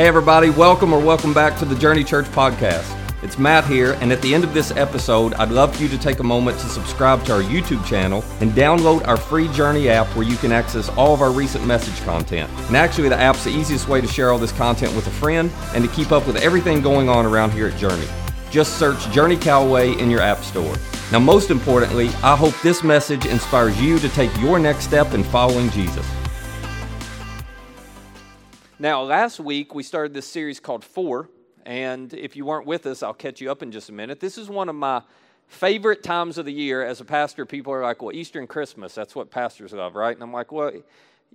Hey everybody, welcome back to the Journey Church podcast. It's Matt here, and at the end of this episode, I'd love for you to take a moment to subscribe to our YouTube channel and download our free Journey app where you can access all of our recent message content. And actually, the app's the easiest way to share all this content with a friend and to keep up with everything going on around here at Journey. Just search Journey Callaway in your app store. Now, most importantly, I hope this message inspires you to take your next step in following Jesus. Now, last week, we started this series called 4. And if you weren't with us, I'll catch you up in just a minute. This is one of my favorite times of the year. As a pastor, people are like, well, Easter and Christmas, that's what pastors love, right? And I'm like, well,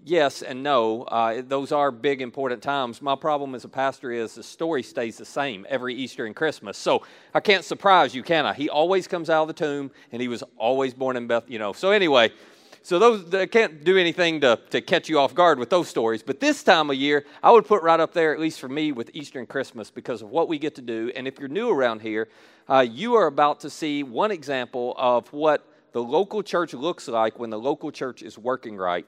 yes and no. Those are big, important times. My problem as a pastor is the story stays the same every Easter and Christmas. So I can't surprise you, can I? He always comes out of the tomb, and he was always born in Bethlehem, you know. So anyway, so those, I can't do anything to catch you off guard with those stories. But this time of year, I would put right up there, at least for me, with Easter and Christmas because of what we get to do. And if you're new around here, you are about to see one example of what the local church looks like when the local church is working right.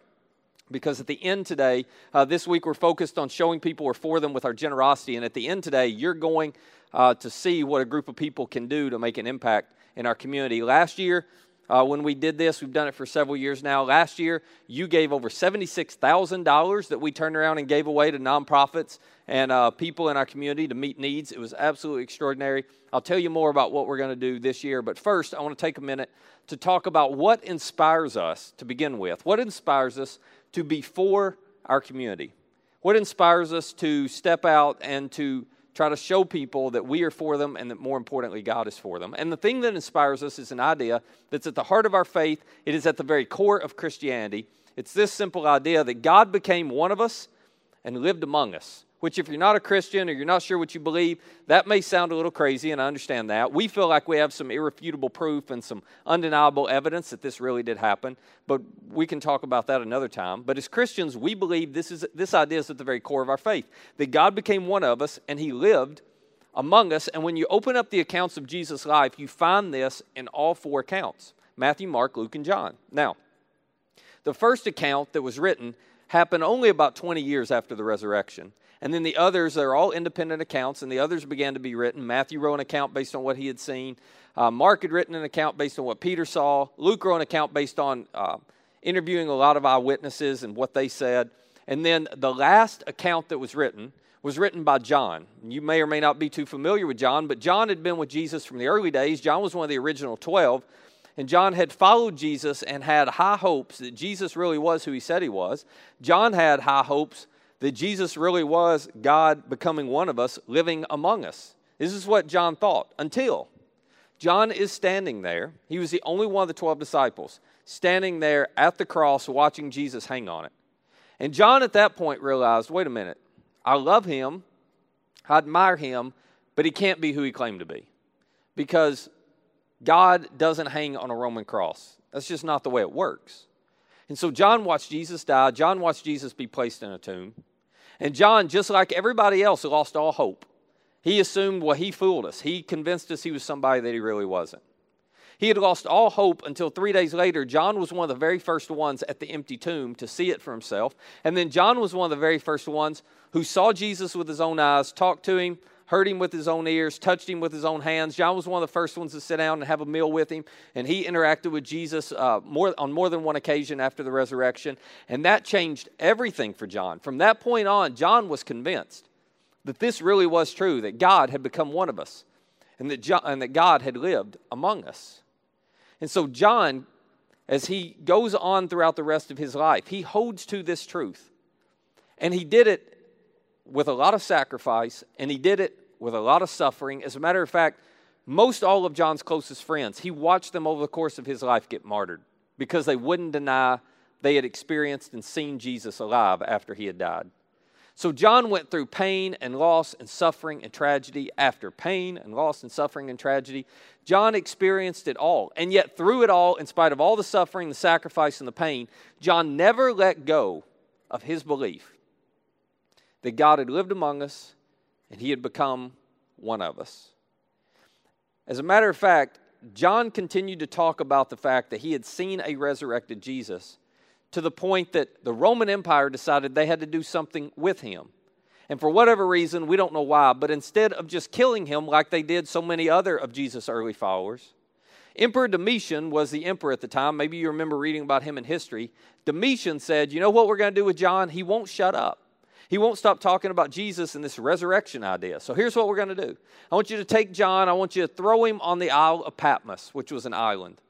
Because at the end today, this week we're focused on showing people we're for them with our generosity. And at the end today, you're going to see what a group of people can do to make an impact in our community. Last year, when we did this, we've done it for several years now. Last year, you gave over $76,000 that we turned around and gave away to nonprofits and people in our community to meet needs. It was absolutely extraordinary. I'll tell you more about what we're going to do this year. But first, I want to take a minute to talk about what inspires us to begin with. What inspires us to be for our community? What inspires us to step out and to try to show people that we are for them and that, more importantly, God is for them? And the thing that inspires us is an idea that's at the heart of our faith. It is at the very core of Christianity. It's this simple idea that God became one of us and lived among us, which if you're not a Christian or you're not sure what you believe, that may sound a little crazy, and I understand that. We feel like we have some irrefutable proof and some undeniable evidence that this really did happen, but we can talk about that another time. But as Christians, we believe this idea is at the very core of our faith, that God became one of us, and He lived among us. And when you open up the accounts of Jesus' life, you find this in all four accounts, Matthew, Mark, Luke, and John. Now, the first account that was written happened only about 20 years after the resurrection. And then the others, they're all independent accounts, and the others began to be written. Matthew wrote an account based on what he had seen. Mark had written an account based on what Peter saw. Luke wrote an account based on interviewing a lot of eyewitnesses and what they said. And then the last account that was written by John. You may or may not be too familiar with John, but John had been with Jesus from the early days. John was one of the original 12. And John had followed Jesus and had high hopes that Jesus really was who he said he was. John had high hopes that Jesus really was God becoming one of us, living among us. This is what John thought, until John is standing there. He was the only one of the 12 disciples standing there at the cross watching Jesus hang on it. And John at that point realized, wait a minute, I love him, I admire him, but he can't be who he claimed to be because God doesn't hang on a Roman cross. That's just not the way it works. And so John watched Jesus die. John watched Jesus be placed in a tomb. And John, just like everybody else, lost all hope. He assumed, well, he fooled us. He convinced us he was somebody that he really wasn't. He had lost all hope until 3 days later. John was one of the very first ones at the empty tomb to see it for himself. And then John was one of the very first ones who saw Jesus with his own eyes, talked to him, heard him with his own ears, touched him with his own hands. John was one of the first ones to sit down and have a meal with him, and he interacted with Jesus more than one occasion after the resurrection, and that changed everything for John. From that point on, John was convinced that this really was true, that God had become one of us, and that God had lived among us. And so John, as he goes on throughout the rest of his life, he holds to this truth, and he did it with a lot of sacrifice, and he did it with a lot of suffering. As a matter of fact, most all of John's closest friends, he watched them over the course of his life get martyred because they wouldn't deny they had experienced and seen Jesus alive after he had died. So John went through pain and loss and suffering and tragedy after pain and loss and suffering and tragedy. John experienced it all, and yet through it all, in spite of all the suffering, the sacrifice, and the pain, John never let go of his belief that God had lived among us, and He had become one of us. As a matter of fact, John continued to talk about the fact that he had seen a resurrected Jesus to the point that the Roman Empire decided they had to do something with Him. And for whatever reason, we don't know why, but instead of just killing him like they did so many other of Jesus' early followers, Emperor Domitian was the emperor at the time. Maybe you remember reading about him in history. Domitian said, you know what we're going to do with John? He won't shut up. He won't stop talking about Jesus and this resurrection idea. So here's what we're going to do. I want you to take John. I want you to throw him on the Isle of Patmos, which was an island.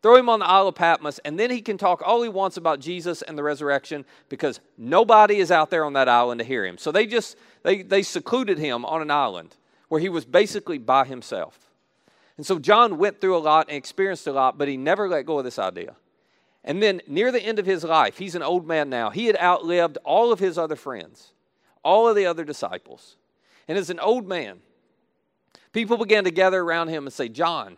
Throw him on the Isle of Patmos, and then he can talk all he wants about Jesus and the resurrection because nobody is out there on that island to hear him. So they secluded him on an island where he was basically by himself. And so John went through a lot and experienced a lot, but he never let go of this idea. And then near the end of his life, he's an old man now. He had outlived all of his other friends, all of the other disciples. And as an old man, people began to gather around him and say, John,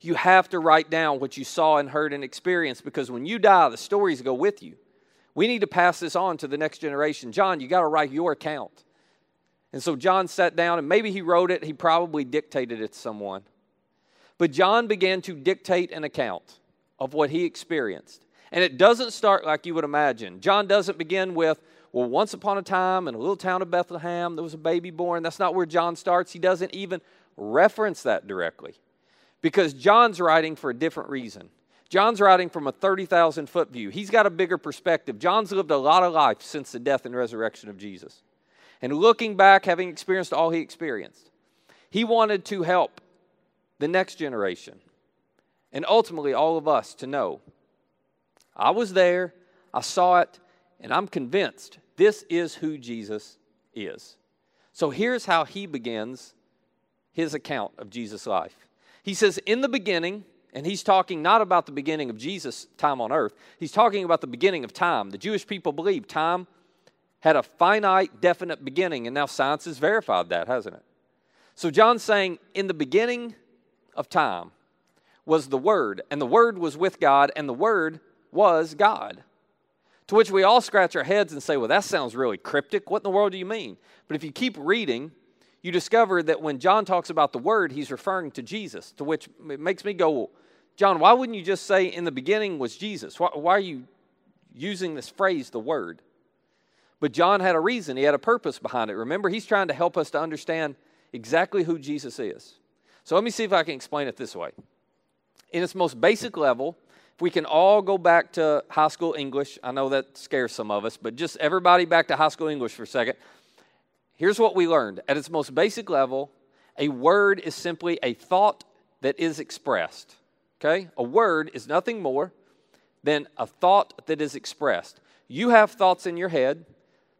you have to write down what you saw and heard and experienced because when you die, the stories go with you. We need to pass this on to the next generation. John, you got to write your account. And so John sat down and maybe he wrote it. He probably dictated it to someone. But John began to dictate an account of what he experienced. And it doesn't start like you would imagine. John doesn't begin with, well, once upon a time in a little town of Bethlehem, there was a baby born. That's not where John starts. He doesn't even reference that directly because John's writing for a different reason. John's writing from a 30,000-foot view. He's got a bigger perspective. John's lived a lot of life since the death and resurrection of Jesus. And looking back, having experienced all he experienced, he wanted to help the next generation, and ultimately all of us to know, I was there, I saw it, and I'm convinced this is who Jesus is. So here's how he begins his account of Jesus' life. He says, in the beginning, and he's talking not about the beginning of Jesus' time on earth, he's talking about the beginning of time. The Jewish people believed time had a finite, definite beginning, and now science has verified that, hasn't it? So John's saying, in the beginning of time was the Word, and the Word was with God, and the Word was God. To which we all scratch our heads and say, well, that sounds really cryptic. What in the world do you mean? But if you keep reading, you discover that when John talks about the Word, he's referring to Jesus, to which it makes me go, well, John, why wouldn't you just say in the beginning was Jesus? Why are you using this phrase, the Word? But John had a reason. He had a purpose behind it. Remember, he's trying to help us to understand exactly who Jesus is. So let me see if I can explain it this way. In its most basic level, if we can all go back to high school English, I know that scares some of us, but just everybody back to high school English for a second. Here's what we learned. At its most basic level, a word is simply a thought that is expressed, okay? A word is nothing more than a thought that is expressed. You have thoughts in your head.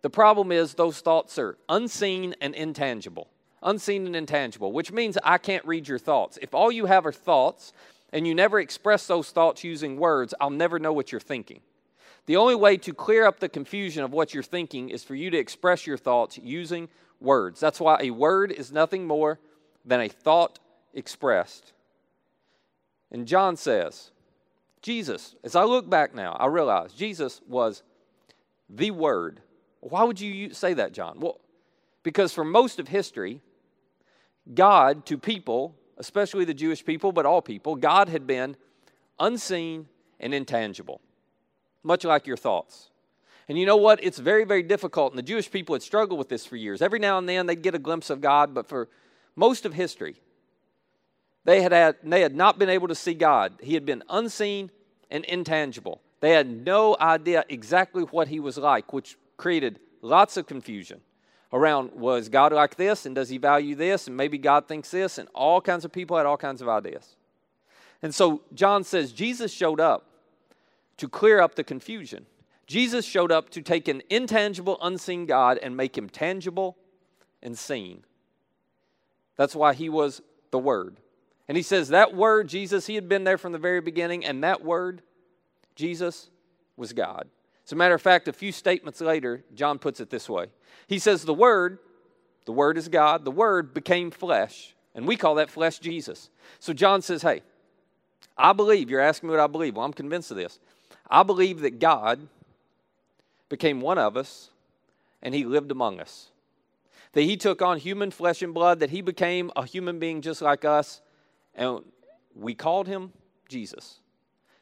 The problem is those thoughts are unseen and intangible. Unseen and intangible, which means I can't read your thoughts. If all you have are thoughts, and you never express those thoughts using words, I'll never know what you're thinking. The only way to clear up the confusion of what you're thinking is for you to express your thoughts using words. That's why a word is nothing more than a thought expressed. And John says, Jesus, as I look back now, I realize Jesus was the Word. Why would you say that, John? Well, because for most of history, God to people, especially the Jewish people, but all people, God had been unseen and intangible, much like your thoughts. And you know what? It's very, very difficult, and the Jewish people had struggled with this for years. Every now and then, they'd get a glimpse of God, but for most of history, they had not been able to see God. He had been unseen and intangible. They had no idea exactly what he was like, which created lots of confusion around, was God like this, and does he value this, and maybe God thinks this, and all kinds of people had all kinds of ideas. And so John says Jesus showed up to clear up the confusion. Jesus showed up to take an intangible, unseen God and make him tangible and seen. That's why he was the Word. And he says that Word, Jesus, he had been there from the very beginning, and that Word, Jesus, was God. As a matter of fact, a few statements later, John puts it this way. He says, the Word is God, the Word became flesh, and we call that flesh Jesus. So John says, hey, I believe, you're asking me what I believe. Well, I'm convinced of this. I believe that God became one of us, and he lived among us. That he took on human flesh and blood, that he became a human being just like us, and we called him Jesus.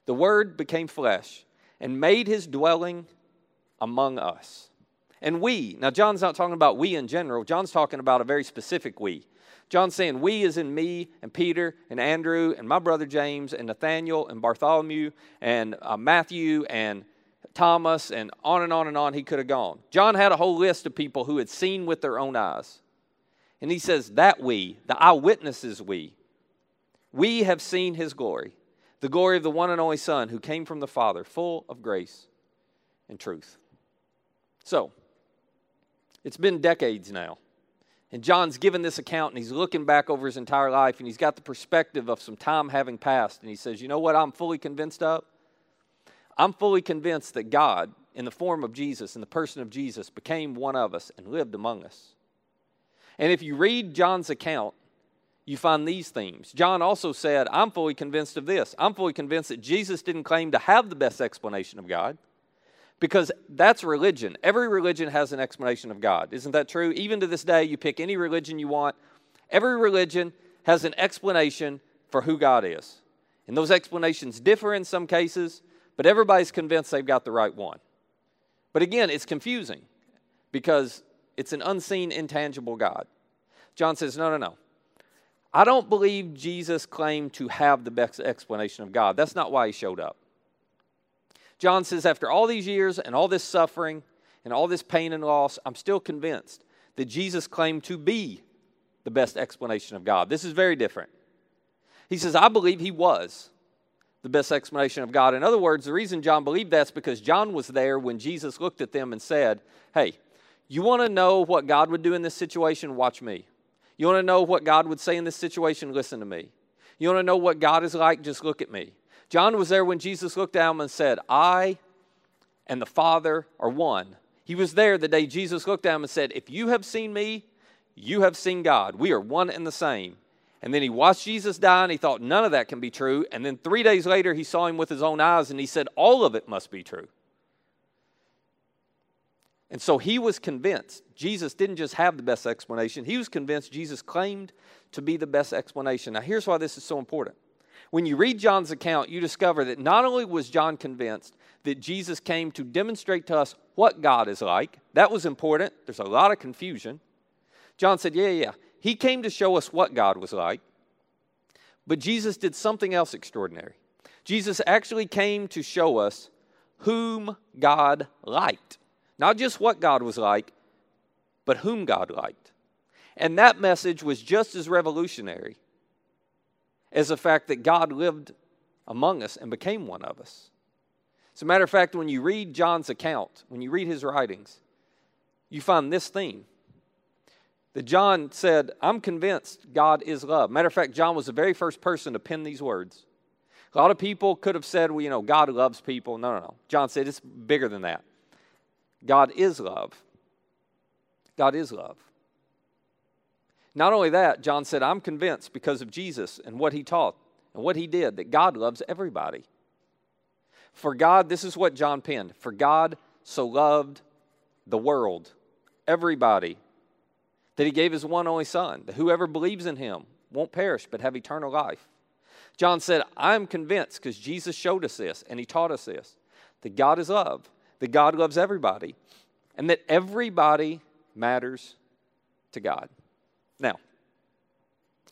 The Word became flesh and made his dwelling among us. and we. Now, John's not talking about we in general. John's talking about a very specific we. John's saying we is in me and Peter and Andrew and my brother James and Nathaniel and Bartholomew and Matthew and Thomas, and on and on and on he could have gone. John had a whole list of people who had seen with their own eyes. And he says that we, the eyewitnesses we have seen his glory, the glory of the one and only Son who came from the Father, full of grace and truth. So, it's been decades now. And John's given this account and he's looking back over his entire life and he's got the perspective of some time having passed. And he says, you know what I'm fully convinced of? I'm fully convinced that God, in the form of Jesus, in the person of Jesus, became one of us and lived among us. And if you read John's account, you find these themes. John also said, I'm fully convinced of this. I'm fully convinced that Jesus didn't claim to have the best explanation of God because that's religion. Every religion has an explanation of God. Isn't that true? Even to this day, you pick any religion you want. Every religion has an explanation for who God is. And those explanations differ in some cases, but everybody's convinced they've got the right one. But again, it's confusing because it's an unseen, intangible God. John says, no. I don't believe Jesus claimed to have the best explanation of God. That's not why he showed up. John says, after all these years and all this suffering and all this pain and loss, I'm still convinced that Jesus claimed to be the best explanation of God. This is very different. He says, I believe he was the best explanation of God. In other words, the reason John believed that's because John was there when Jesus looked at them and said, hey, you want to know what God would do in this situation? Watch me. You want to know what God would say in this situation? Listen to me. You want to know what God is like? Just look at me. John was there when Jesus looked at him and said, I and the Father are one. He was there the day Jesus looked at him and said, if you have seen me, you have seen God. We are one and the same. And then he watched Jesus die, and he thought none of that can be true. And then 3 days later, he saw him with his own eyes, and he said, all of it must be true. And so he was convinced Jesus didn't just have the best explanation. He was convinced Jesus claimed to be the best explanation. Now, here's why this is so important. When you read John's account, you discover that not only was John convinced that Jesus came to demonstrate to us what God is like. That was important. There's a lot of confusion. John said, yeah. He came to show us what God was like, but Jesus did something else extraordinary. Jesus actually came to show us whom God liked. Not just what God was like, but whom God liked. And that message was just as revolutionary as the fact that God lived among us and became one of us. As a matter of fact, when you read John's account, when you read his writings, you find this theme. That John said, I'm convinced God is love. Matter of fact, John was the very first person to pen these words. A lot of people could have said, well, you know, God loves people. No. John said it's bigger than that. God is love. God is love. Not only that, John said, I'm convinced because of Jesus and what he taught and what he did that God loves everybody. For God, this is what John penned. For God so loved the world, everybody, that he gave his one only Son, that whoever believes in him won't perish but have eternal life. John said, I'm convinced, because Jesus showed us this and he taught us this, that God is love, that God loves everybody, and that everybody matters to God. Now,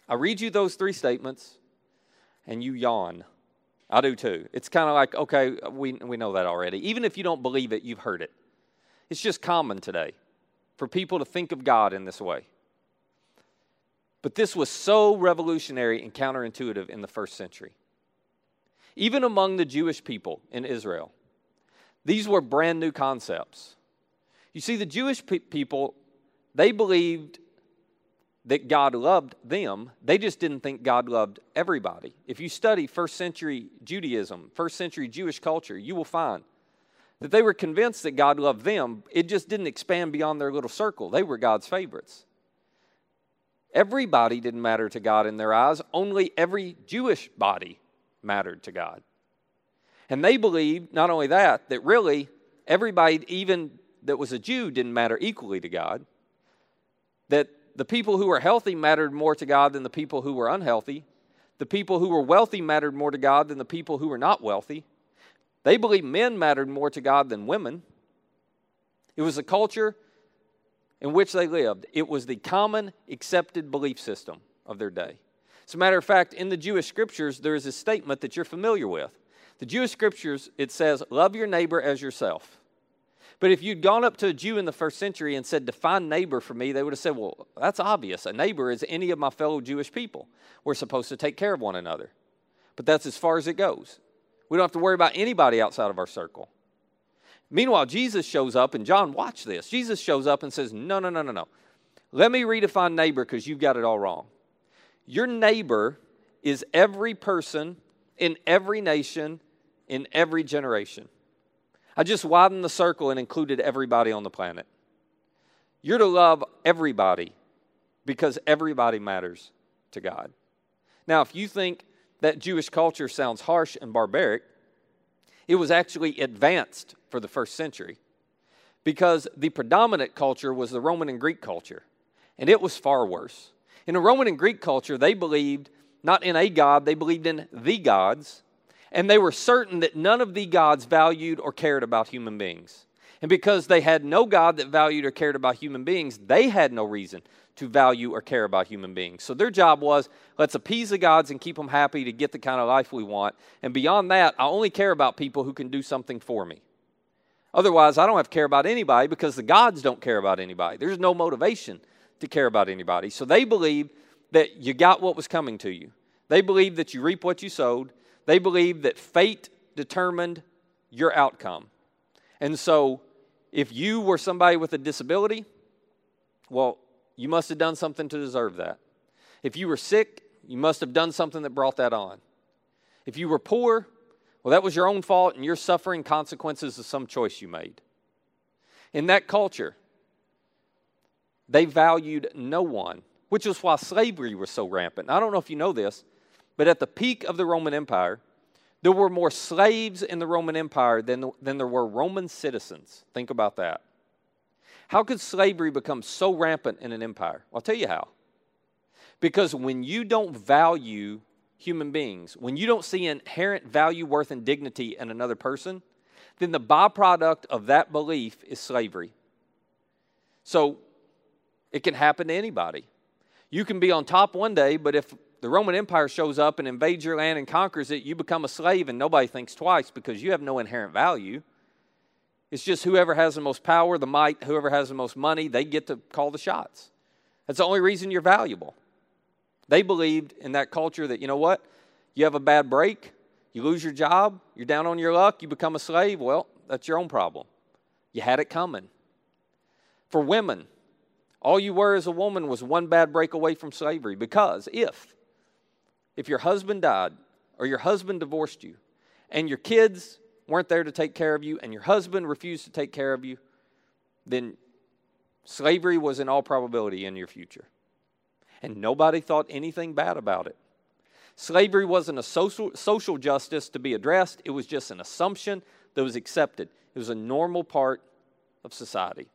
I read you those three statements and you yawn. I do too. It's kind of like, okay, we know that already. Even if you don't believe it, you've heard it. It's just common today for people to think of God in this way. But this was so revolutionary and counterintuitive in the first century. Even among the Jewish people in Israel, these were brand new concepts. You see, the Jewish people, they believed that God loved them. They just didn't think God loved everybody. If you study first century Judaism, first century Jewish culture, you will find that they were convinced that God loved them. It just didn't expand beyond their little circle. They were God's favorites. Everybody didn't matter to God in their eyes. Only every Jewish body mattered to God. And they believed, not only that, that really everybody, even that was a Jew, didn't matter equally to God. That the people who were healthy mattered more to God than the people who were unhealthy. The people who were wealthy mattered more to God than the people who were not wealthy. They believed men mattered more to God than women. It was the culture in which they lived. It was the common accepted belief system of their day. As a matter of fact, in the Jewish scriptures, there is a statement that you're familiar with. The Jewish scriptures, it says, love your neighbor as yourself. But if you'd gone up to a Jew in the first century and said, define neighbor for me, they would have said, well, that's obvious. A neighbor is any of my fellow Jewish people. We're supposed to take care of one another. But that's as far as it goes. We don't have to worry about anybody outside of our circle. Meanwhile, Jesus shows up, and John, watch this. Jesus shows up and says, no. Let me redefine neighbor because you've got it all wrong. Your neighbor is every person in every nation, in every generation. I just widened the circle and included everybody on the planet. You're to love everybody because everybody matters to God. Now, if you think that Jewish culture sounds harsh and barbaric, it was actually advanced for the first century because the predominant culture was the Roman and Greek culture, and it was far worse. In the Roman and Greek culture, they believed not in a god, they believed in the gods. And they were certain that none of the gods valued or cared about human beings. And because they had no god that valued or cared about human beings, they had no reason to value or care about human beings. So their job was, let's appease the gods and keep them happy to get the kind of life we want. And beyond that, I only care about people who can do something for me. Otherwise, I don't have to care about anybody because the gods don't care about anybody. There's no motivation to care about anybody. So they believed that you got what was coming to you. They believed that you reap what you sowed. They believed that fate determined your outcome. And so if you were somebody with a disability, well, you must have done something to deserve that. If you were sick, you must have done something that brought that on. If you were poor, well, that was your own fault and you're suffering consequences of some choice you made. In that culture, they valued no one, which is why slavery was so rampant. I don't know if you know this, but at the peak of the Roman Empire, there were more slaves in the Roman Empire than there were Roman citizens. Think about that. How could slavery become so rampant in an empire? I'll tell you how. Because when you don't value human beings, when you don't see inherent value, worth, and dignity in another person, then the byproduct of that belief is slavery. So it can happen to anybody. You can be on top one day, but if the Roman Empire shows up and invades your land and conquers it, you become a slave and nobody thinks twice because you have no inherent value. It's just whoever has the most power, the might, whoever has the most money, they get to call the shots. That's the only reason you're valuable. They believed in that culture that, you know what, you have a bad break, you lose your job, you're down on your luck, you become a slave, well, that's your own problem. You had it coming. For women, all you were as a woman was one bad break away from slavery because if your husband died or your husband divorced you and your kids weren't there to take care of you and your husband refused to take care of you, then slavery was in all probability in your future. And nobody thought anything bad about it. Slavery wasn't a social justice to be addressed. It was just an assumption that was accepted. It was a normal part of society.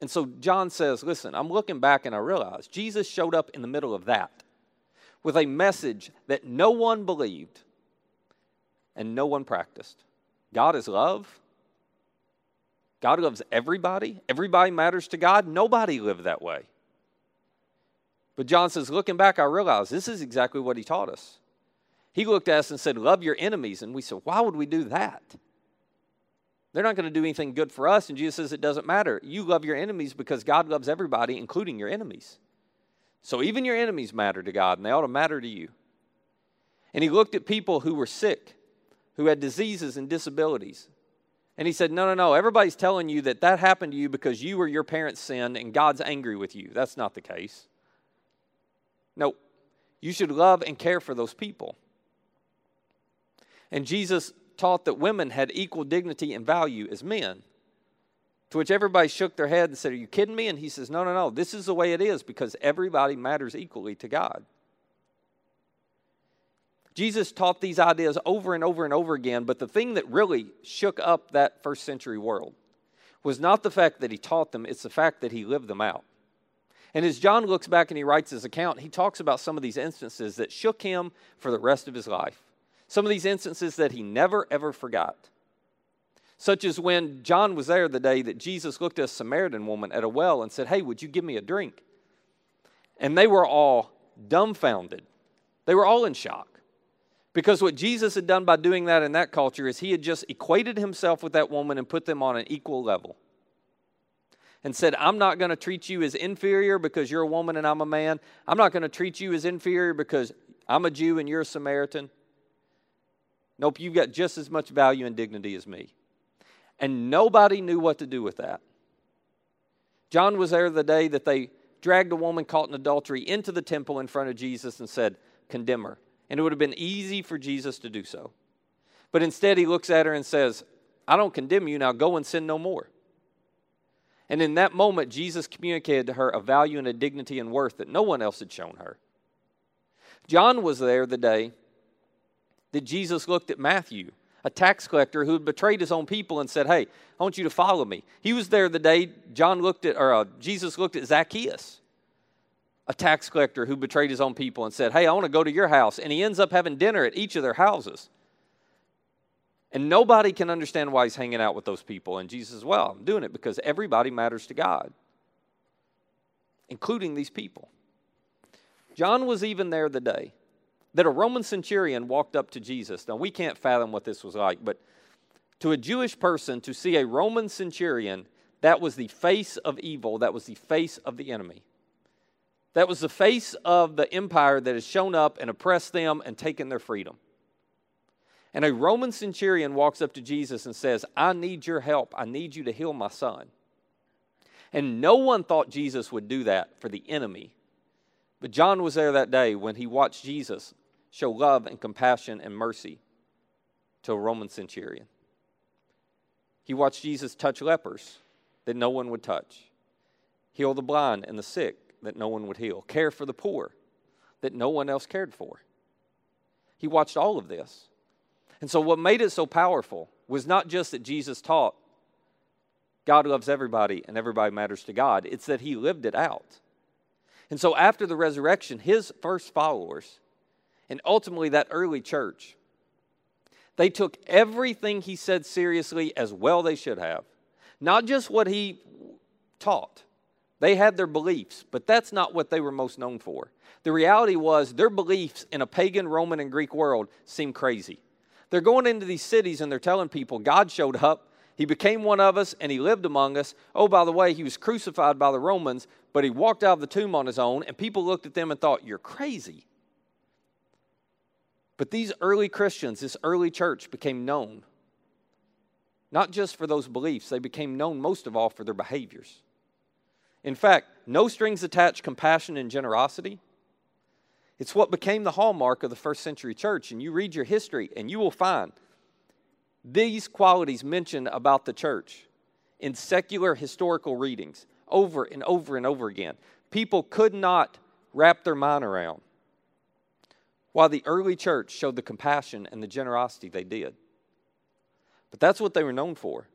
And so John says, listen, I'm looking back and I realize Jesus showed up in the middle of that, with a message that no one believed and no one practiced. God is love. God loves everybody. Everybody matters to God. Nobody lived that way. But John says, looking back, I realized this is exactly what he taught us. He looked at us and said, love your enemies. And we said, why would we do that? They're not going to do anything good for us. And Jesus says, it doesn't matter. You love your enemies because God loves everybody, including your enemies. So even your enemies matter to God, and they ought to matter to you. And he looked at people who were sick, who had diseases and disabilities. And he said, no, everybody's telling you that happened to you because you or your parents sinned and God's angry with you. That's not the case. No, you should love and care for those people. And Jesus taught that women had equal dignity and value as men. To which everybody shook their head and said, are you kidding me? And he says, no, this is the way it is because everybody matters equally to God. Jesus taught these ideas over and over and over again, but the thing that really shook up that first century world was not the fact that he taught them, it's the fact that he lived them out. And as John looks back and he writes his account, he talks about some of these instances that shook him for the rest of his life. Some of these instances that he never, ever forgot. such as when John was there the day that Jesus looked at a Samaritan woman at a well and said, "Hey, would you give me a drink?" And they were all dumbfounded. They were all in shock. Because what Jesus had done by doing that in that culture is he had just equated himself with that woman and put them on an equal level. And said, I'm not going to treat you as inferior because you're a woman and I'm a man. I'm not going to treat you as inferior because I'm a Jew and you're a Samaritan. Nope, you've got just as much value and dignity as me. And nobody knew what to do with that. John was there the day that they dragged a woman caught in adultery into the temple in front of Jesus and said, "Condemn her." And it would have been easy for Jesus to do so. But instead he looks at her and says, "I don't condemn you, now go and sin no more." And in that moment, Jesus communicated to her a value and a dignity and worth that no one else had shown her. John was there the day that Jesus looked at Matthew, a tax collector who had betrayed his own people, and said, "Hey, I want you to follow me." He was there the day Jesus looked at Zacchaeus, a tax collector who betrayed his own people, and said, "Hey, I want to go to your house." And he ends up having dinner at each of their houses. And nobody can understand why he's hanging out with those people. And Jesus says, "Well, I'm doing it because everybody matters to God, including these people." John was even there the day that a Roman centurion walked up to Jesus. Now, we can't fathom what this was like, but to a Jewish person, to see a Roman centurion, that was the face of evil. That was the face of the enemy. That was the face of the empire that has shown up and oppressed them and taken their freedom. And a Roman centurion walks up to Jesus and says, "I need your help. I need you to heal my son." And no one thought Jesus would do that for the enemy. But John was there that day when he watched Jesus show love and compassion and mercy to a Roman centurion. He watched Jesus touch lepers that no one would touch, heal the blind and the sick that no one would heal, care for the poor that no one else cared for. He watched all of this. And so what made it so powerful was not just that Jesus taught God loves everybody and everybody matters to God. It's that he lived it out. And so after the resurrection, his first followers, and ultimately that early church, they took everything he said seriously, as well they should have. Not just what he taught. They had their beliefs, but that's not what they were most known for. The reality was their beliefs in a pagan, Roman, and Greek world seemed crazy. They're going into these cities and they're telling people God showed up, he became one of us, and he lived among us. Oh, by the way, he was crucified by the Romans, but he walked out of the tomb on his own, and people looked at them and thought, "You're crazy." But these early Christians, this early church became known, not just for those beliefs, they became known most of all for their behaviors. In fact, no strings attached compassion and generosity. It's what became the hallmark of the first century church. And you read your history and you will find these qualities mentioned about the church in secular historical readings over and over and over again. People could not wrap their mind around why the early church showed the compassion and the generosity they did. But that's what they were known for.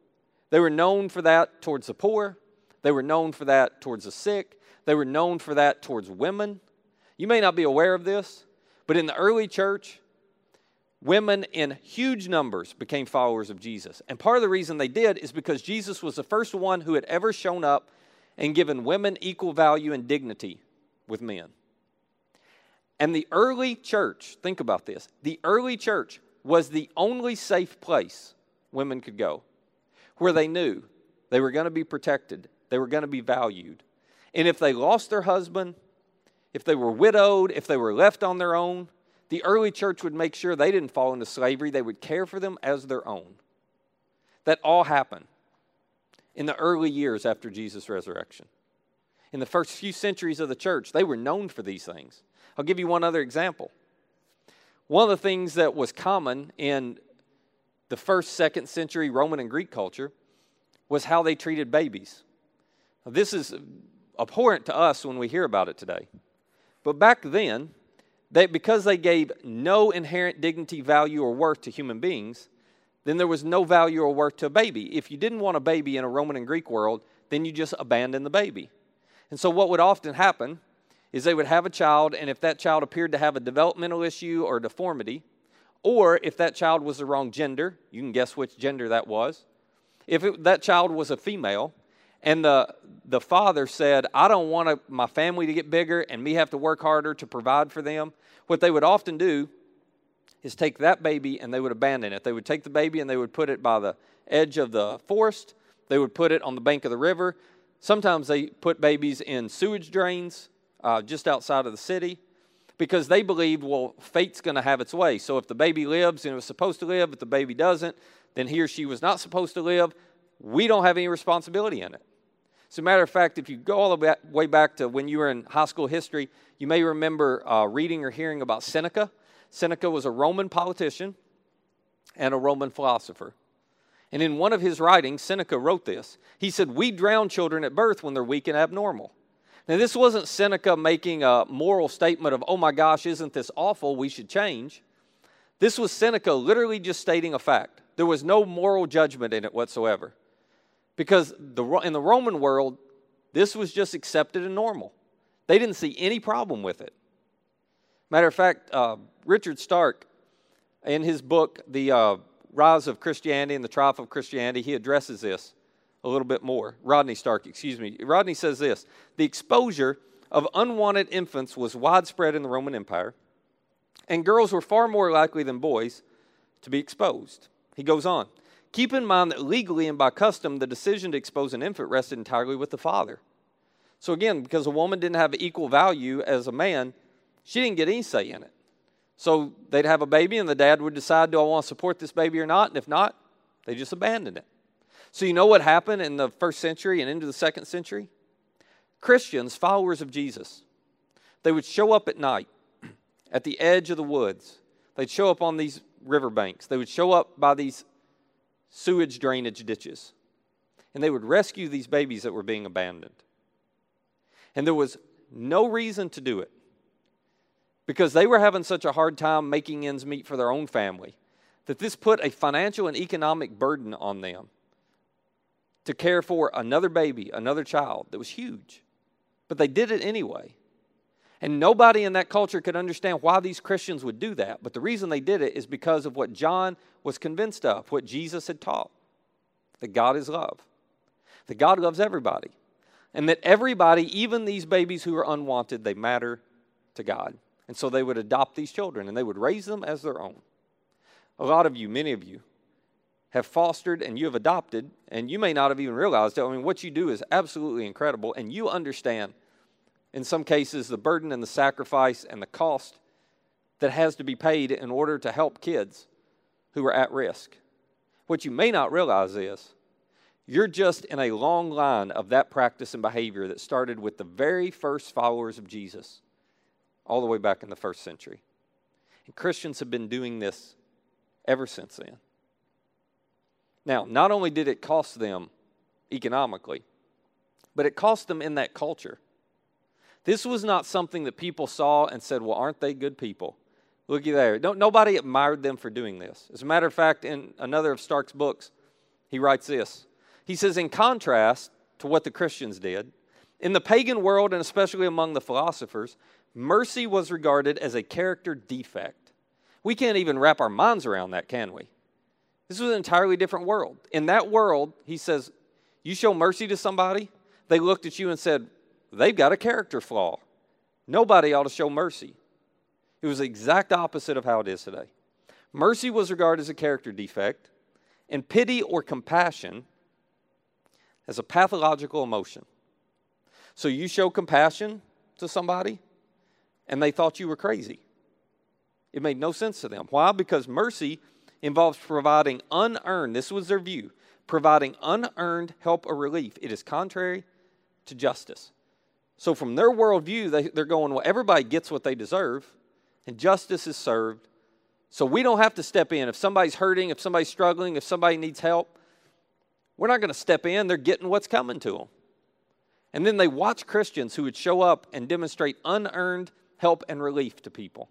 They were known for that towards the poor. They were known for that towards the sick. They were known for that towards women. You may not be aware of this, but in the early church, women in huge numbers became followers of Jesus. And part of the reason they did is because Jesus was the first one who had ever shown up and given women equal value and dignity with men. And the early church, think about this, the early church was the only safe place women could go, where they knew they were going to be protected. They were going to be valued. And if they lost their husband, if they were widowed, if they were left on their own, the early church would make sure they didn't fall into slavery. They would care for them as their own. That all happened in the early years after Jesus' resurrection. In the first few centuries of the church, they were known for these things. I'll give you one other example. One of the things that was common in the first, second century Roman and Greek culture was how they treated babies. This is abhorrent to us when we hear about it today. But back then, because they gave no inherent dignity, value, or worth to human beings, then there was no value or worth to a baby. If you didn't want a baby in a Roman and Greek world, then you just abandoned the baby. And so what would often happen is they would have a child, and if that child appeared to have a developmental issue or deformity, or if that child was the wrong gender, you can guess which gender that was, If that child was a female and the father said, I don't want my family to get bigger and me have to work harder to provide for them, what they would often do is take that baby and they would abandon it. They would take the baby and they would put it by the edge of the forest. They would put it on the bank of the river. Sometimes they put babies in sewage drains just outside of the city because they believed, well, fate's going to have its way. So if the baby lives and it was supposed to live, if the baby doesn't, then he or she was not supposed to live. We don't have any responsibility in it. As a matter of fact, if you go all the way back to when you were in high school history, you may remember reading or hearing about Seneca. Seneca was a Roman politician and a Roman philosopher. And in one of his writings, Seneca wrote this. He said, we drown children at birth when they're weak and abnormal. Now, this wasn't Seneca making a moral statement of, oh my gosh, isn't this awful, we should change. This was Seneca literally just stating a fact. There was no moral judgment in it whatsoever. Because in the Roman world, this was just accepted and normal. They didn't see any problem with it. Matter of fact, Richard Stark, in his book, The Rise of Christianity and the Triumph of Christianity, he addresses this a little bit more. Rodney Stark, excuse me. Rodney says this, the exposure of unwanted infants was widespread in the Roman Empire, and girls were far more likely than boys to be exposed. He goes on, keep in mind that legally and by custom, the decision to expose an infant rested entirely with the father. So again, because a woman didn't have equal value as a man, she didn't get any say in it. So they'd have a baby and the dad would decide, do I want to support this baby or not? And if not, they just abandoned it. So you know what happened in the first century and into the second century? Christians, followers of Jesus, they would show up at night at the edge of the woods. They'd show up on these riverbanks. They would show up by these sewage drainage ditches. And they would rescue these babies that were being abandoned. And there was no reason to do it because they were having such a hard time making ends meet for their own family that this put a financial and economic burden on them to care for another baby, another child that was huge. But they did it anyway. And nobody in that culture could understand why these Christians would do that. But the reason they did it is because of what John was convinced of, what Jesus had taught, that God is love, that God loves everybody, and that everybody, even these babies who are unwanted, they matter to God. And so they would adopt these children, and they would raise them as their own. A lot of you, many of you, have fostered and you have adopted, and you may not have even realized it. I mean, what you do is absolutely incredible, and you understand in some cases, the burden and the sacrifice and the cost that has to be paid in order to help kids who are at risk. What you may not realize is you're just in a long line of that practice and behavior that started with the very first followers of Jesus all the way back in the first century. And Christians have been doing this ever since then. Now, not only did it cost them economically, but it cost them in that culture. This was not something that people saw and said, well, aren't they good people? Looky there. Nobody admired them for doing this. As a matter of fact, in another of Stark's books, he writes this. He says, in contrast to what the Christians did, in the pagan world and especially among the philosophers, mercy was regarded as a character defect. We can't even wrap our minds around that, can we? This was an entirely different world. In that world, he says, you show mercy to somebody, they looked at you and said, they've got a character flaw. Nobody ought to show mercy. It was the exact opposite of how it is today. Mercy was regarded as a character defect, and pity or compassion as a pathological emotion. So you show compassion to somebody, and they thought you were crazy. It made no sense to them. Why? Because mercy involves providing unearned, this was their view, providing unearned help or relief. It is contrary to justice. So from their worldview, they're going, well, everybody gets what they deserve, and justice is served. So we don't have to step in. If somebody's hurting, if somebody's struggling, if somebody needs help, we're not going to step in. They're getting what's coming to them. And then they watch Christians who would show up and demonstrate unearned help and relief to people.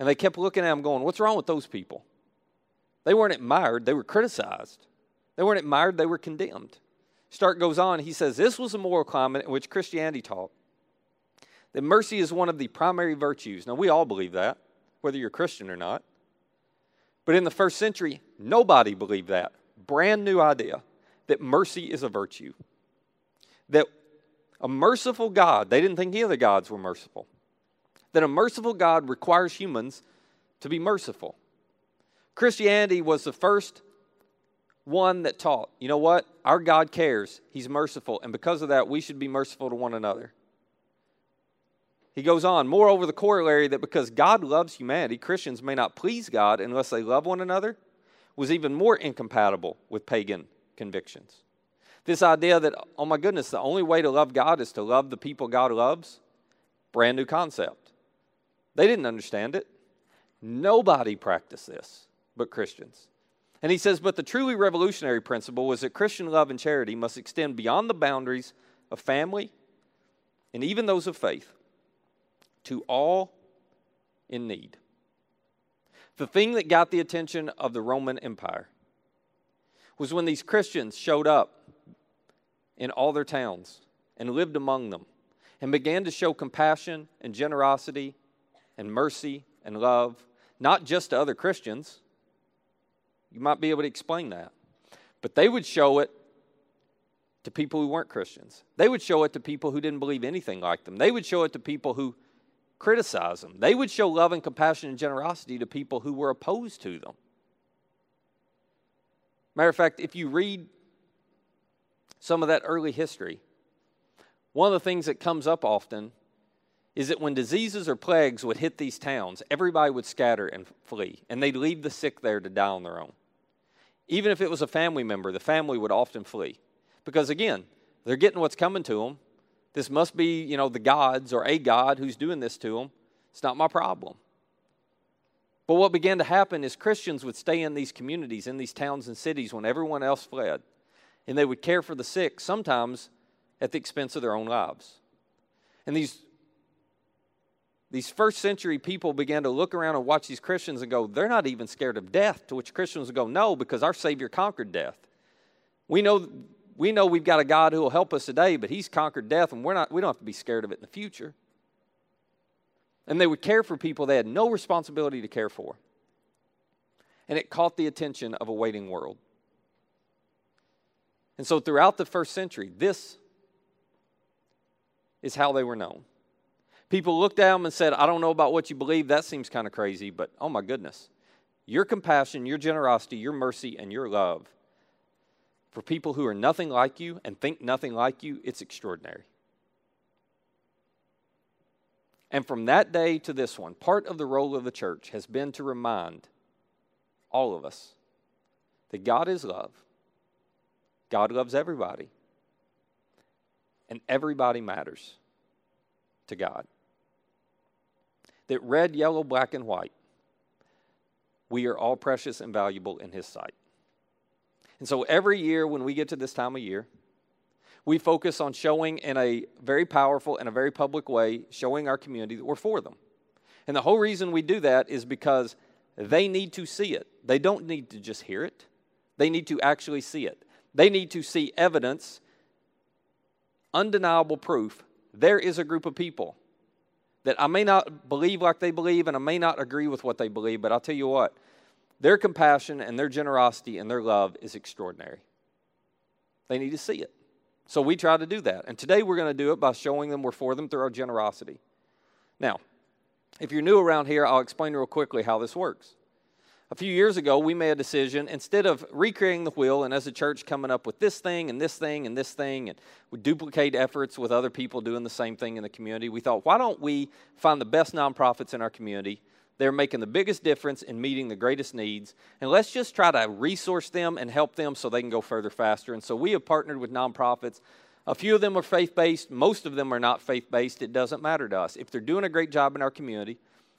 And they kept looking at them going, what's wrong with those people? They weren't admired. They were criticized. They weren't admired. They were condemned. Stark goes on, he says, this was a moral climate in which Christianity taught that mercy is one of the primary virtues. Now, we all believe that, whether you're Christian or not. But in the first century, nobody believed that brand new idea that mercy is a virtue. That a merciful God, they didn't think any of the gods were merciful. That a merciful God requires humans to be merciful. Christianity was the first one that taught, you know what? Our God cares. He's merciful. And because of that, we should be merciful to one another. He goes on, moreover, the corollary that because God loves humanity, Christians may not please God unless they love one another was even more incompatible with pagan convictions. This idea that, oh my goodness, the only way to love God is to love the people God loves, brand new concept. They didn't understand it. Nobody practiced this but Christians. And he says, but the truly revolutionary principle was that Christian love and charity must extend beyond the boundaries of family and even those of faith to all in need. The thing that got the attention of the Roman Empire was when these Christians showed up in all their towns and lived among them and began to show compassion and generosity and mercy and love, not just to other Christians. You might be able to explain that. But they would show it to people who weren't Christians. They would show it to people who didn't believe anything like them. They would show it to people who criticized them. They would show love and compassion and generosity to people who were opposed to them. Matter of fact, if you read some of that early history, one of the things that comes up often is that when diseases or plagues would hit these towns, everybody would scatter and flee, and they'd leave the sick there to die on their own. Even if it was a family member, the family would often flee because, again, they're getting what's coming to them. This must be, you know, the gods or a god who's doing this to them. It's not my problem. But what began to happen is Christians would stay in these communities, in these towns and cities when everyone else fled. And they would care for the sick, sometimes at the expense of their own lives. And these first century people began to look around and watch these Christians and go, they're not even scared of death. To which Christians would go, no, because our Savior conquered death. We know we've got a God who will help us today, but he's conquered death, and we don't have to be scared of it in the future. And they would care for people they had no responsibility to care for. And it caught the attention of a waiting world. And so throughout the first century, this is how they were known. People looked at them and said, I don't know about what you believe. That seems kind of crazy, but oh my goodness. Your compassion, your generosity, your mercy, and your love for people who are nothing like you and think nothing like you, it's extraordinary. And from that day to this one, part of the role of the church has been to remind all of us that God is love. God loves everybody. And everybody matters to God. That red, yellow, black, and white, we are all precious and valuable in his sight. And so every year when we get to this time of year, we focus on showing in a very powerful and a very public way, showing our community that we're for them. And the whole reason we do that is because they need to see it. They don't need to just hear it. They need to actually see it. They need to see evidence, undeniable proof. There is a group of people that I may not believe like they believe, and I may not agree with what they believe, but I'll tell you what, their compassion and their generosity and their love is extraordinary. They need to see it. So we try to do that. And today we're going to do it by showing them we're for them through our generosity. Now, if you're new around here, I'll explain real quickly how this works. A few years ago, we made a decision, instead of recreating the wheel and as a church coming up with this thing and this thing and this thing, and we duplicate efforts with other people doing the same thing in the community, we thought, why don't we find the best nonprofits in our community? They're making the biggest difference in meeting the greatest needs. And let's just try to resource them and help them so they can go further faster. And so we have partnered with nonprofits. A few of them are faith-based. Most of them are not faith-based. It doesn't matter to us. If they're doing a great job in our community,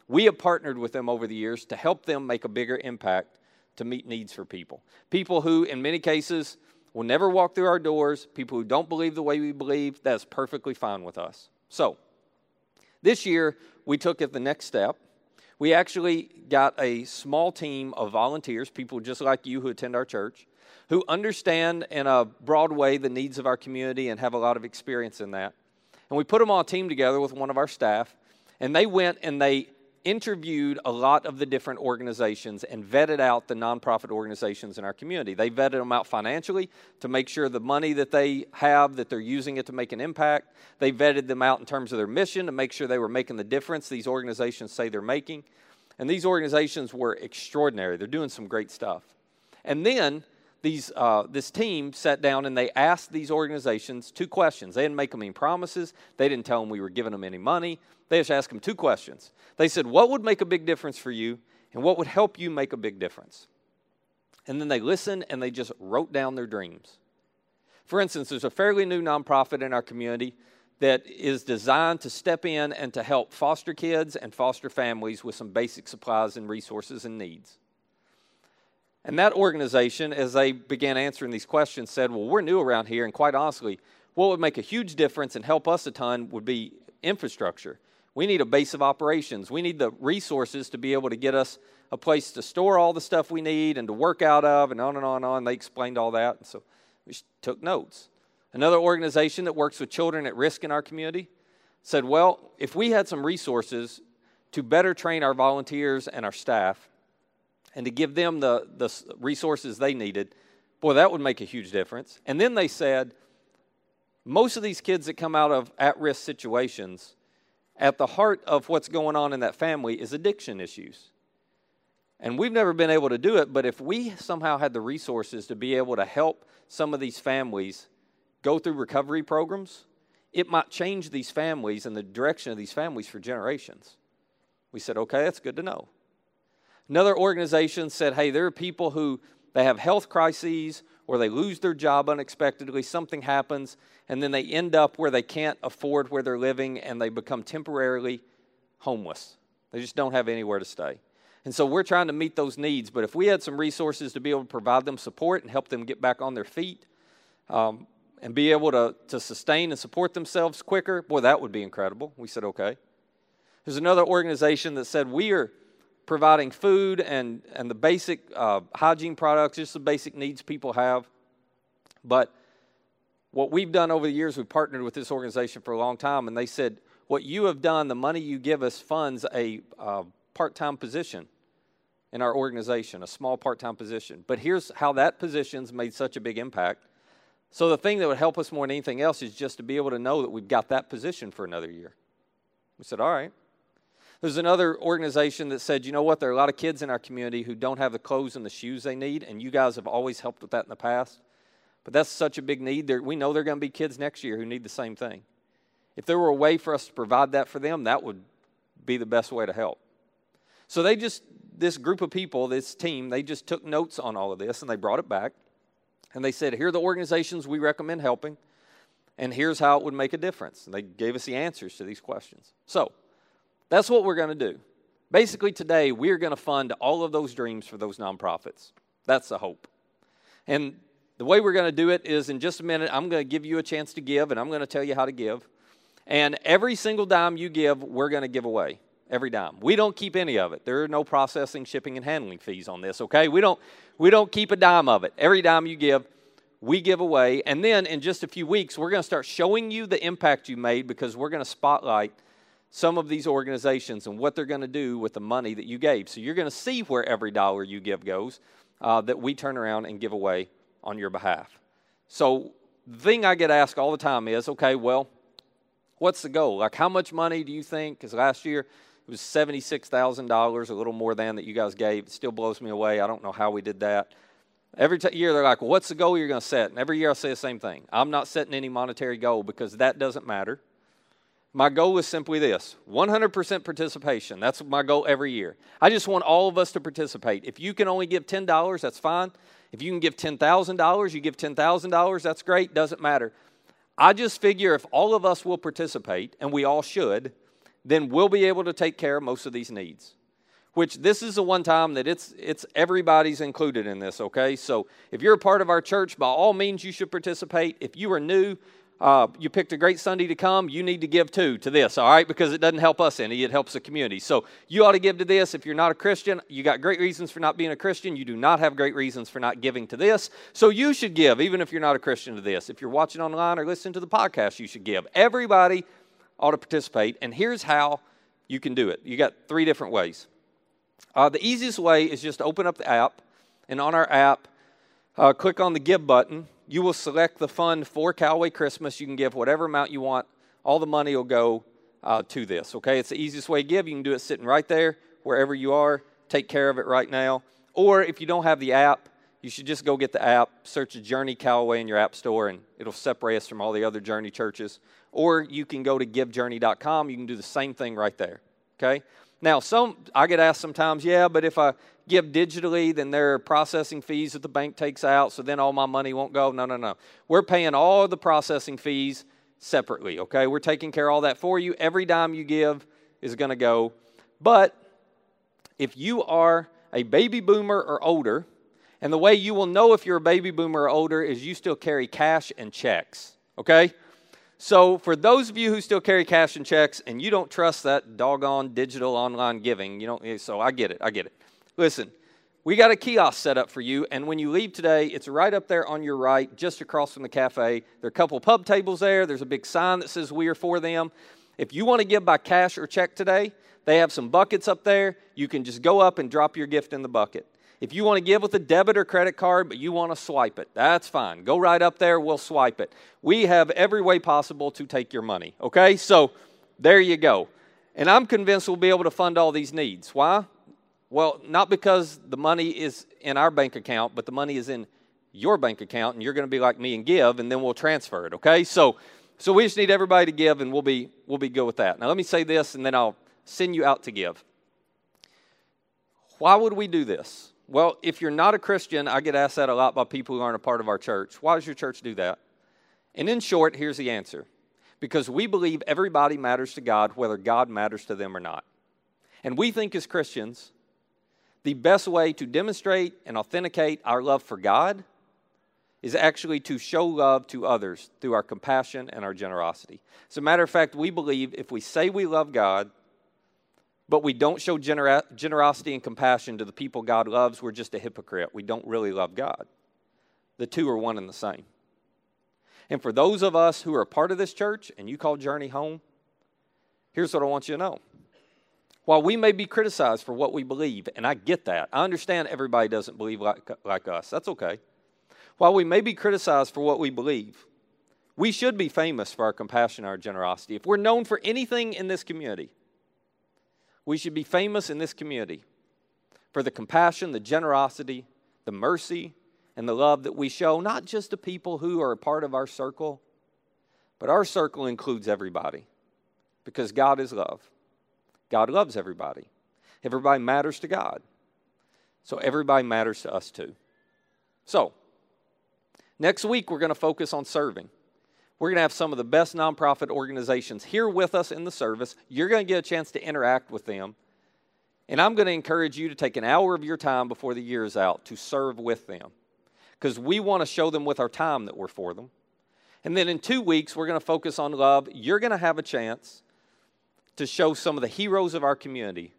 we have partnered with them over the years to help them make a bigger impact to meet needs for people. People who, in many cases, will never walk through our doors, people who don't believe the way we believe, that's perfectly fine with us. So this year, we took it the next step. We actually got a small team of volunteers, people just like you who attend our church, who understand in a broad way the needs of our community and have a lot of experience in that. And we put them all a team together with one of our staff, and they went and they interviewed a lot of the different organizations and vetted out the nonprofit organizations in our community. They vetted them out financially to make sure the money that they have, that they're using it to make an impact. They vetted them out in terms of their mission to make sure they were making the difference these organizations say they're making. And these organizations were extraordinary. They're doing some great stuff. And then this team sat down and they asked these organizations two questions. They didn't make them any promises. They didn't tell them we were giving them any money. They just asked them two questions. They said, what would make a big difference for you, and what would help you make a big difference? And then they listened and they just wrote down their dreams. For instance, there's a fairly new nonprofit in our community that is designed to step in and to help foster kids and foster families with some basic supplies and resources and needs. And that organization, as they began answering these questions, said, well, we're new around here, and quite honestly, what would make a huge difference and help us a ton would be infrastructure. We need a base of operations. We need the resources to be able to get us a place to store all the stuff we need and to work out of, and on and on and on. They explained all that, and so we took notes. Another organization that works with children at risk in our community said, well, if we had some resources to better train our volunteers and our staff, and to give them the resources they needed, boy, that would make a huge difference. And then they said, most of these kids that come out of at-risk situations, at the heart of what's going on in that family is addiction issues. And we've never been able to do it, but if we somehow had the resources to be able to help some of these families go through recovery programs, it might change these families and the direction of these families for generations. We said, okay, that's good to know. Another organization said, hey, there are people who, they have health crises or they lose their job unexpectedly, something happens, and then they end up where they can't afford where they're living and they become temporarily homeless. They just don't have anywhere to stay. And so we're trying to meet those needs, but if we had some resources to be able to provide them support and help them get back on their feet and be able to sustain and support themselves quicker, boy, that would be incredible. We said, okay. There's another organization that said, we are providing food and the basic hygiene products, just the basic needs people have. But what we've done over the years, we've partnered with this organization for a long time, and they said, what you have done, the money you give us funds a part-time position in our organization, a small part-time position. But here's how that position's made such a big impact. So the thing that would help us more than anything else is just to be able to know that we've got that position for another year. We said, all right. There's another organization that said, you know what, there are a lot of kids in our community who don't have the clothes and the shoes they need, and you guys have always helped with that in the past. But that's such a big need. We know there are going to be kids next year who need the same thing. If there were a way for us to provide that for them, that would be the best way to help. So they just, this group of people, this team, they just took notes on all of this, and they brought it back. And they said, here are the organizations we recommend helping, and here's how it would make a difference. And they gave us the answers to these questions. So that's what we're going to do. Basically, today, we're going to fund all of those dreams for those nonprofits. That's the hope. And the way we're going to do it is, in just a minute, I'm going to give you a chance to give, and I'm going to tell you how to give. And every single dime you give, we're going to give away. Every dime. We don't keep any of it. There are no processing, shipping, and handling fees on this, okay? We don't keep a dime of it. Every dime you give, we give away. And then, in just a few weeks, we're going to start showing you the impact you made, because we're going to spotlight some of these organizations and what they're going to do with the money that you gave. So you're going to see where every dollar you give goes that we turn around and give away on your behalf. So the thing I get asked all the time is, okay, well, what's the goal? Like, how much money do you think? Because last year it was $76,000, a little more than that you guys gave. It still blows me away. I don't know how we did that. Every year they're like, well, what's the goal you're going to set? And every year I say the same thing. I'm not setting any monetary goal because that doesn't matter. My goal is simply this, 100% participation. That's my goal every year. I just want all of us to participate. If you can only give $10, that's fine. If you can give $10,000, you give $10,000, that's great, doesn't matter. I just figure if all of us will participate, and we all should, then we'll be able to take care of most of these needs. Which this is the one time that it's everybody's included in this, okay? So if you're a part of our church, by all means you should participate. If you are new, you picked a great Sunday to come, you need to give too to this, all right? Because it doesn't help us any, it helps the community. So you ought to give to this. If you're not a Christian, you got great reasons for not being a Christian. You do not have great reasons for not giving to this. So you should give, even if you're not a Christian, to this. If you're watching online or listening to the podcast, you should give. Everybody ought to participate. And here's how you can do it. You got three different ways. The easiest way is just to open up the app, and on our app, click on the Give button. You will select the fund for Callaway Christmas. You can give whatever amount you want. All the money will go to this, okay? It's the easiest way to give. You can do it sitting right there, wherever you are. Take care of it right now. Or if you don't have the app, you should just go get the app, search Journey Callaway in your app store, and it'll separate us from all the other Journey churches. Or you can go to givejourney.com. You can do the same thing right there, okay? Now, I get asked sometimes, yeah, but if I give digitally, then there are processing fees that the bank takes out, so then all my money won't go. No. We're paying all the processing fees separately, okay? We're taking care of all that for you. Every dime you give is going to go. But if you are a baby boomer or older, and the way you will know if you're a baby boomer or older is you still carry cash and checks, okay? So for those of you who still carry cash and checks and you don't trust that doggone digital online giving, so I get it. Listen, we got a kiosk set up for you, and when you leave today, it's right up there on your right, just across from the cafe. There are a couple pub tables there. There's a big sign that says we are for them. If you want to give by cash or check today, they have some buckets up there. You can just go up and drop your gift in the bucket. If you want to give with a debit or credit card, but you want to swipe it, that's fine. Go right up there. We'll swipe it. We have every way possible to take your money, okay? So there you go. And I'm convinced we'll be able to fund all these needs. Why? Well, not because the money is in our bank account, but the money is in your bank account, and you're going to be like me and give, and then we'll transfer it, okay? So we just need everybody to give, and we'll be good with that. Now, let me say this, and then I'll send you out to give. Why would we do this? Well, if you're not a Christian, I get asked that a lot by people who aren't a part of our church. Why does your church do that? And in short, here's the answer. Because we believe everybody matters to God, whether God matters to them or not. And we think as Christians, the best way to demonstrate and authenticate our love for God is actually to show love to others through our compassion and our generosity. As a matter of fact, we believe if we say we love God, but we don't show generosity and compassion to the people God loves, we're just a hypocrite. We don't really love God. The two are one and the same. And for those of us who are a part of this church and you call Journey home, here's what I want you to know. While we may be criticized for what we believe, and I get that. I understand everybody doesn't believe like us. That's okay. While we may be criticized for what we believe, we should be famous for our compassion and our generosity. If we're known for anything in this community, we should be famous in this community for the compassion, the generosity, the mercy, and the love that we show, not just to people who are a part of our circle, but our circle includes everybody because God is love. God loves everybody. Everybody matters to God. So everybody matters to us too. So next week, we're going to focus on serving. We're going to have some of the best nonprofit organizations here with us in the service. You're going to get a chance to interact with them. And I'm going to encourage you to take an hour of your time before the year is out to serve with them. Because we want to show them with our time that we're for them. And then in 2 weeks, we're going to focus on love. You're going to have a chance to show some of the heroes of our community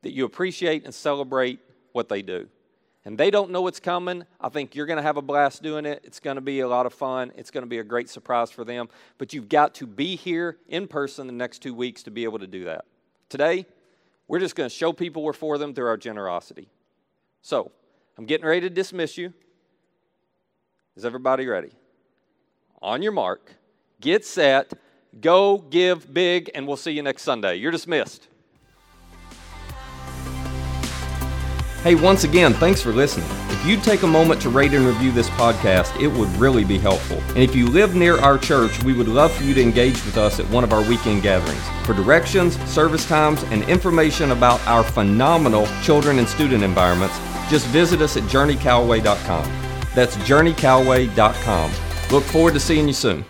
that you appreciate and celebrate what they do. And they don't know what's coming. I think you're going to have a blast doing it. It's going to be a lot of fun. It's going to be a great surprise for them. But you've got to be here in person the next 2 weeks to be able to do that. Today, we're just going to show people we're for them through our generosity. So, I'm getting ready to dismiss you. Is everybody ready? On your mark, get set, go give big, and we'll see you next Sunday. You're dismissed. Hey, once again, thanks for listening. If you'd take a moment to rate and review this podcast, it would really be helpful. And if you live near our church, we would love for you to engage with us at one of our weekend gatherings. For directions, service times, and information about our phenomenal children and student environments, just visit us at journeycallaway.com. That's journeycallaway.com. Look forward to seeing you soon.